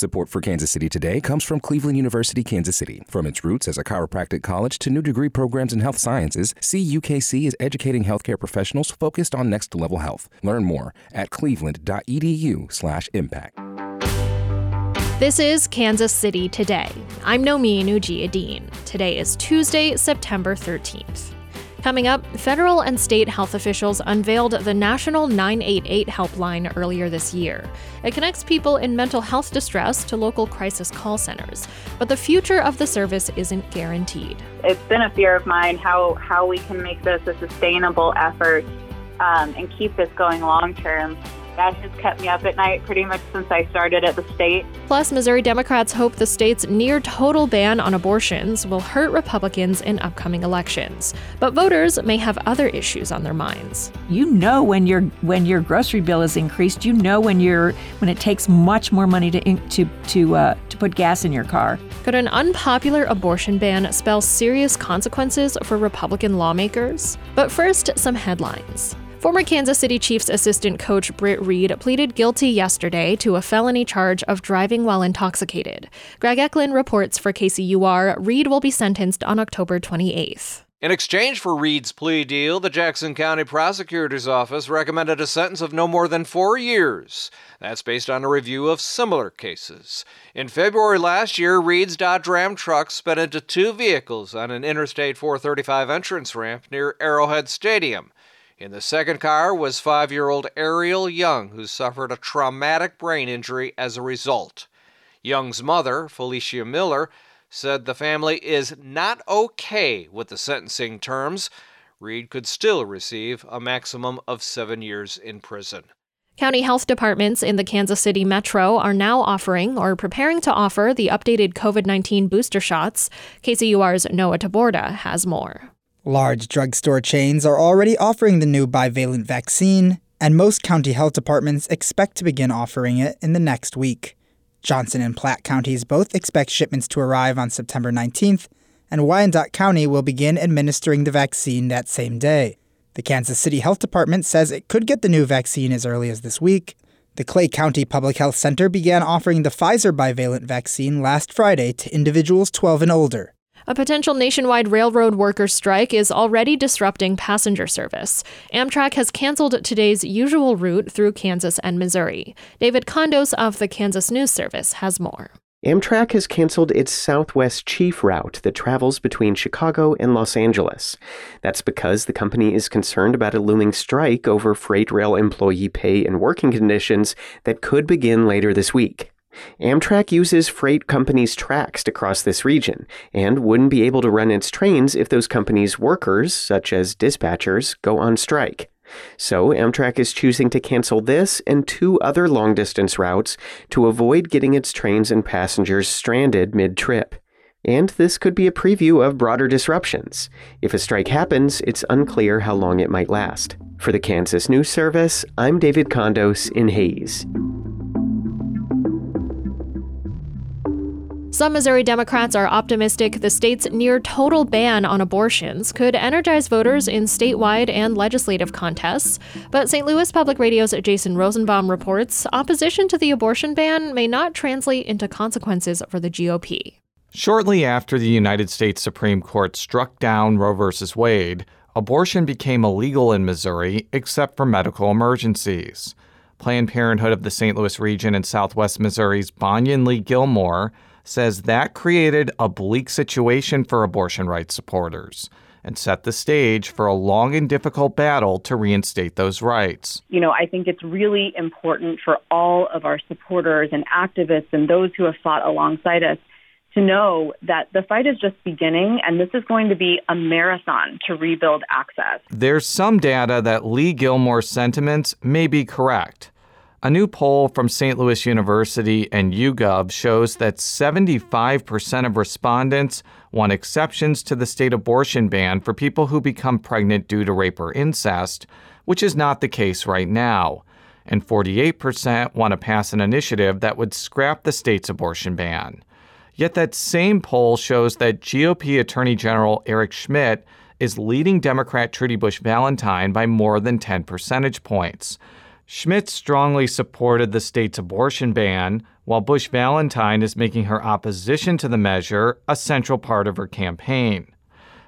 Support for Kansas City Today comes from Cleveland University, Kansas City. From its roots as a chiropractic college to new degree programs in health sciences, CUKC is educating healthcare professionals focused on next-level health. Learn more at cleveland.edu/impact. This is Kansas City Today. I'm Nomin Ujiyediin. Today is Tuesday, September 13th. Coming up, federal and state health officials unveiled the National 988 helpline earlier this year. It connects people in mental health distress to local crisis call centers, but the future of the service isn't guaranteed. It's been a fear of mine how we can make this a sustainable effort and keep this going long term. That has kept me up at night pretty much since I started at the state. Plus, Missouri Democrats hope the state's near-total ban on abortions will hurt Republicans in upcoming elections. But voters may have other issues on their minds. You know, when your grocery bill is increased, you know when it takes much more money to put gas in your car. Could an unpopular abortion ban spell serious consequences for Republican lawmakers? But first, some headlines. Former Kansas City Chiefs assistant coach Britt Reed pleaded guilty yesterday to a felony charge of driving while intoxicated. Greg Eklund reports for KCUR, Reed will be sentenced on October 28th. In exchange for Reed's plea deal, the Jackson County Prosecutor's Office recommended a sentence of no more than 4 years. That's based on a review of similar cases. In February last year, Reed's Dodge Ram truck sped into two vehicles on an Interstate 435 entrance ramp near Arrowhead Stadium. In the second car was 5-year-old Ariel Young, who suffered a traumatic brain injury as a result. Young's mother, Felicia Miller, said the family is not okay with the sentencing terms. Reed could still receive a maximum of 7 years in prison. County health departments in the Kansas City metro are now offering or preparing to offer the updated COVID-19 booster shots. KCUR's Noah Taborda has more. Large drugstore chains are already offering the new bivalent vaccine, and most county health departments expect to begin offering it in the next week. Johnson and Platte counties both expect shipments to arrive on September 19th, and Wyandotte County will begin administering the vaccine that same day. The Kansas City Health Department says it could get the new vaccine as early as this week. The Clay County Public Health Center began offering the Pfizer bivalent vaccine last Friday to individuals 12 and older. A potential nationwide railroad workers' strike is already disrupting passenger service. Amtrak has canceled today's usual route through Kansas and Missouri. David Condos of the Kansas News Service has more. Amtrak has canceled its Southwest Chief route that travels between Chicago and Los Angeles. That's because the company is concerned about a looming strike over freight rail employee pay and working conditions that could begin later this week. Amtrak uses freight companies' tracks to cross this region and wouldn't be able to run its trains if those companies' workers, such as dispatchers, go on strike. So Amtrak is choosing to cancel this and two other long-distance routes to avoid getting its trains and passengers stranded mid-trip. And this could be a preview of broader disruptions. If a strike happens, it's unclear how long it might last. For the Kansas News Service, I'm David Condos in Hayes. Some Missouri Democrats are optimistic the state's near-total ban on abortions could energize voters in statewide and legislative contests. But St. Louis Public Radio's Jason Rosenbaum reports opposition to the abortion ban may not translate into consequences for the GOP. Shortly after the United States Supreme Court struck down Roe v. Wade, abortion became illegal in Missouri except for medical emergencies. Planned Parenthood of the St. Louis region and Southwest Missouri's Bonyan Lee-Gilmore says that created a bleak situation for abortion rights supporters and set the stage for a long and difficult battle to reinstate those rights. You know, I think it's really important for all of our supporters and activists and those who have fought alongside us to know that the fight is just beginning, and this is going to be a marathon to rebuild access. There's some data that Lee Gilmore's sentiments may be correct. A new poll from St. Louis University and YouGov shows that 75% of respondents want exceptions to the state abortion ban for people who become pregnant due to rape or incest, which is not the case right now. And 48% want to pass an initiative that would scrap the state's abortion ban. Yet that same poll shows that GOP Attorney General Eric Schmidt is leading Democrat Trudy Bush Valentine by more than 10 percentage points. Schmidt strongly supported the state's abortion ban, while Bush Valentine is making her opposition to the measure a central part of her campaign.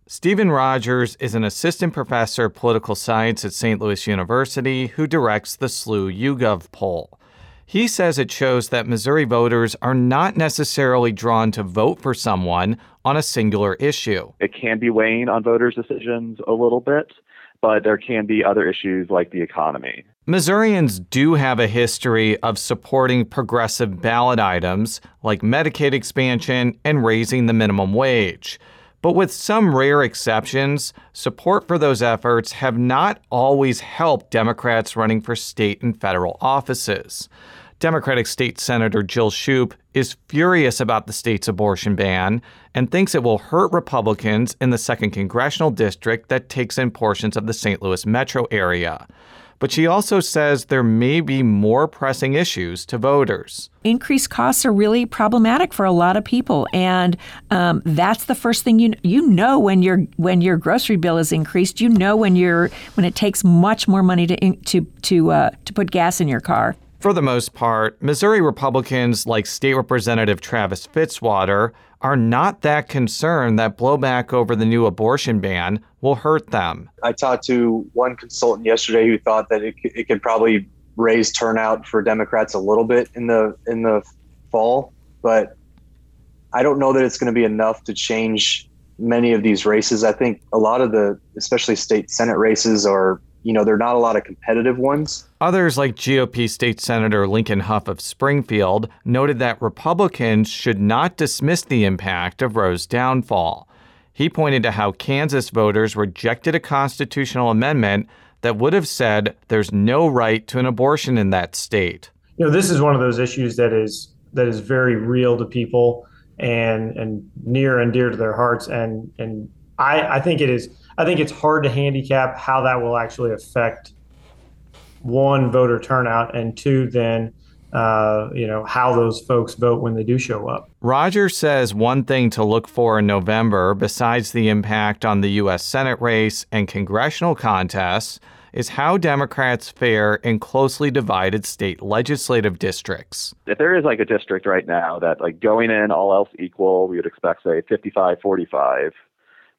Stephen Rogers is an assistant professor of political science at St. Louis University who directs the SLU YouGov poll. He says it shows that Missouri voters are not necessarily drawn to vote for someone on a singular issue. It can be weighing on voters' decisions a little bit, but there can be other issues like the economy. Missourians do have a history of supporting progressive ballot items like Medicaid expansion and raising the minimum wage. But with some rare exceptions, support for those efforts have not always helped Democrats running for state and federal offices. Democratic State Senator Jill Shoup is furious about the state's abortion ban and thinks it will hurt Republicans in the 2nd Congressional District that takes in portions of the St. Louis metro area. But she also says there may be more pressing issues to voters. Increased costs are really problematic for a lot of people, and that's the first thing you know when your grocery bill is increased. You know when it takes much more money to put gas in your car. For the most part, Missouri Republicans like State Representative Travis Fitzwater are not that concerned that blowback over the new abortion ban will hurt them. I talked to one consultant yesterday who thought that it could probably raise turnout for Democrats a little bit in the fall, but I don't know that it's going to be enough to change many of these races. I think a lot of the, especially state Senate races, are, you know, there are not a lot of competitive ones. Others, like GOP State Senator Lincoln Huff of Springfield, noted that Republicans should not dismiss the impact of Roe's downfall. He pointed to how Kansas voters rejected a constitutional amendment that would have said there's no right to an abortion in that state. You know, this is one of those issues that is very real to people and near and dear to their hearts. And I think it is. I think it's hard to handicap how that will actually affect, one, voter turnout, and two, then, how those folks vote when they do show up. Rogers says one thing to look for in November, besides the impact on the U.S. Senate race and congressional contests, is how Democrats fare in closely divided state legislative districts. If there is like a district right now that, like, going in, all else equal, we would expect, say, 55-45,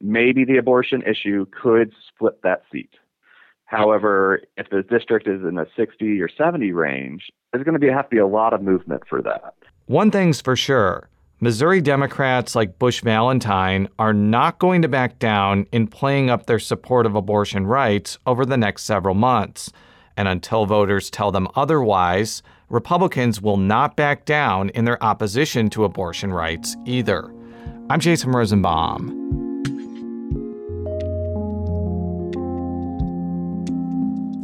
maybe the abortion issue could split that seat. However, if the district is in the 60 or 70 range, there's going to have to be a lot of movement for that. One thing's for sure, Missouri Democrats like Bush Valentine are not going to back down in playing up their support of abortion rights over the next several months. And until voters tell them otherwise, Republicans will not back down in their opposition to abortion rights either. I'm Jason Rosenbaum.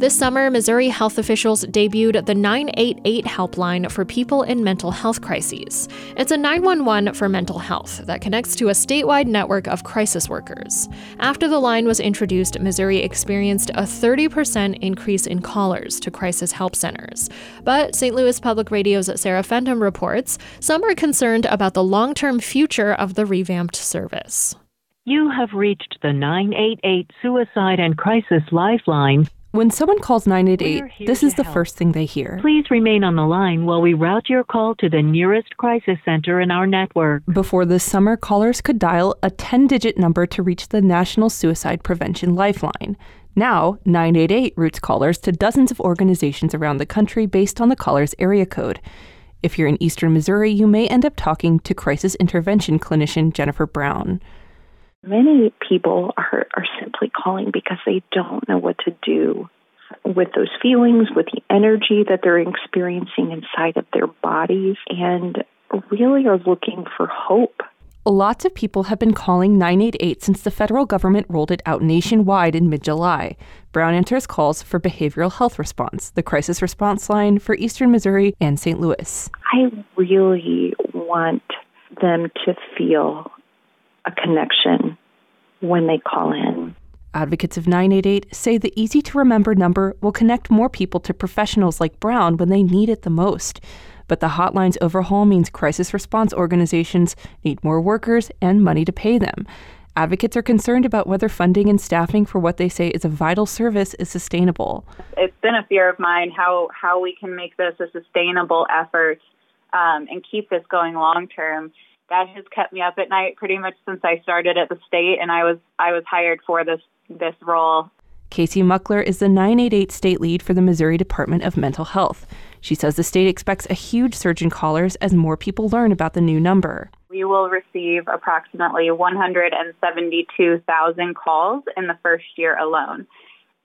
This summer, Missouri health officials debuted the 988 helpline for people in mental health crises. It's a 911 for mental health that connects to a statewide network of crisis workers. After the line was introduced, Missouri experienced a 30% increase in callers to crisis help centers. But St. Louis Public Radio's Sarah Fenton reports some are concerned about the long-term future of the revamped service. You have reached the 988 Suicide and Crisis Lifeline. When someone calls 988, this is the first thing they hear. Please remain on the line while we route your call to the nearest crisis center in our network. Before this summer, callers could dial a 10-digit number to reach the National Suicide Prevention Lifeline. Now, 988 routes callers to dozens of organizations around the country based on the caller's area code. If you're in eastern Missouri, you may end up talking to crisis intervention clinician Jennifer Brown. Many people are simply calling because they don't know what to do with those feelings, with the energy that they're experiencing inside of their bodies, and really are looking for hope. Lots of people have been calling 988 since the federal government rolled it out nationwide in mid-July. Brown answers calls for Behavioral Health Response, the crisis response line for eastern Missouri and St. Louis. I really want them to feel a connection when they call in. Advocates of 988 say the easy-to-remember number will connect more people to professionals like Brown when they need it the most. But the hotline's overhaul means crisis response organizations need more workers and money to pay them. Advocates are concerned about whether funding and staffing for what they say is a vital service is sustainable. It's been a fear of mine how we can make this a sustainable effort and keep this going long term. That has kept me up at night pretty much since I started at the state, and I was hired for this role. Casey Muckler is the 988 state lead for the Missouri Department of Mental Health. She says the state expects a huge surge in callers as more people learn about the new number. We will receive approximately 172,000 calls in the first year alone.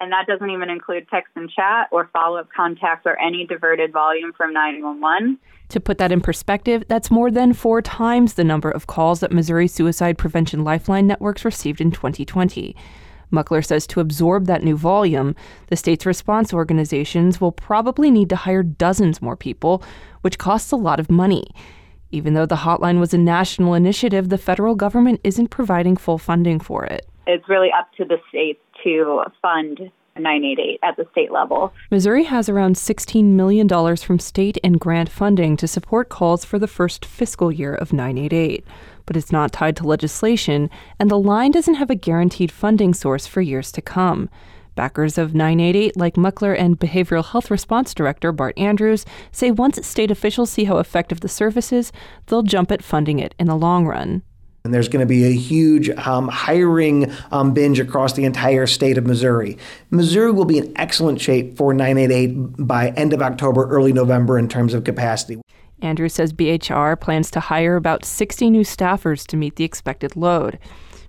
And that doesn't even include text and chat or follow-up contacts or any diverted volume from 911. To put that in perspective, that's more than 4 times the number of calls that Missouri Suicide Prevention Lifeline networks received in 2020. Muckler says to absorb that new volume, the state's response organizations will probably need to hire dozens more people, which costs a lot of money. Even though the hotline was a national initiative, the federal government isn't providing full funding for it. It's really up to the states to fund 988 at the state level. Missouri has around $16 million from state and grant funding to support calls for the first fiscal year of 988. But it's not tied to legislation, and the line doesn't have a guaranteed funding source for years to come. Backers of 988, like Muckler and Behavioral Health Response Director Bart Andrews, say once state officials see how effective the service is, they'll jump at funding it in the long run. And there's going to be a huge hiring binge across the entire state of Missouri. Missouri will be in excellent shape for 988 by end of October, early November in terms of capacity. Andrews says BHR plans to hire about 60 new staffers to meet the expected load.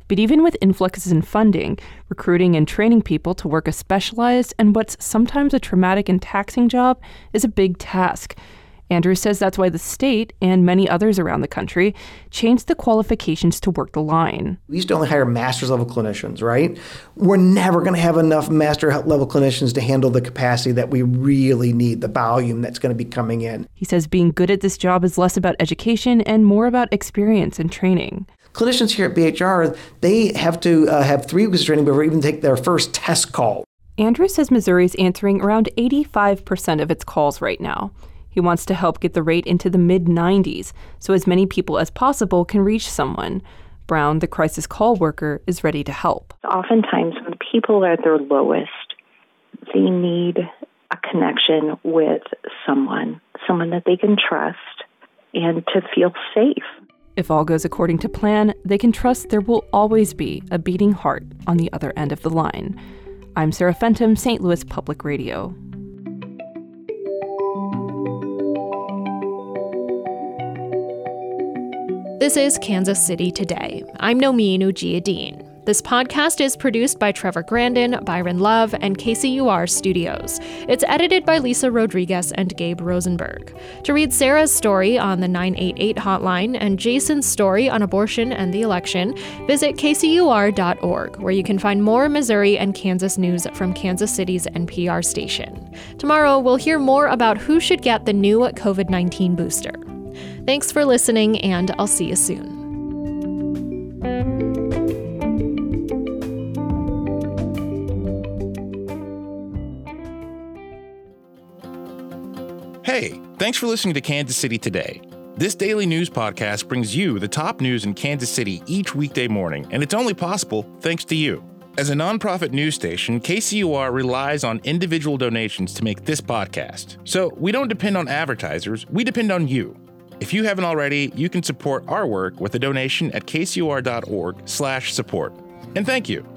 But even with influxes in funding, recruiting and training people to work a specialized and what's sometimes a traumatic and taxing job is a big task. Andrews says that's why the state, and many others around the country, changed the qualifications to work the line. We used to only hire master's-level clinicians, right? We're never going to have enough master-level clinicians to handle the capacity that we really need, the volume that's going to be coming in. He says being good at this job is less about education and more about experience and training. Clinicians here at BHR, they have to have 3 weeks of training before they even take their first test call. Andrews says Missouri's answering around 85% of its calls right now. He wants to help get the rate into the mid-90s so as many people as possible can reach someone. Brown, the crisis call worker, is ready to help. Oftentimes, when people are at their lowest, they need a connection with someone that they can trust and to feel safe. If all goes according to plan, they can trust there will always be a beating heart on the other end of the line. I'm Sarah Fenton, St. Louis Public Radio. This is Kansas City Today. I'm Nomin Ujiyediin. This podcast is produced by Trevor Grandin, Byron Love, and KCUR Studios. It's edited by Lisa Rodriguez and Gabe Rosenberg. To read Sarah's story on the 988 hotline and Jason's story on abortion and the election, visit kcur.org, where you can find more Missouri and Kansas news from Kansas City's NPR station. Tomorrow, we'll hear more about who should get the new COVID-19 booster. Thanks for listening, and I'll see you soon. Hey, thanks for listening to Kansas City Today. This daily news podcast brings you the top news in Kansas City each weekday morning, and it's only possible thanks to you. As a nonprofit news station, KCUR relies on individual donations to make this podcast. So we don't depend on advertisers, we depend on you. If you haven't already, you can support our work with a donation at kcur.org/support. And thank you.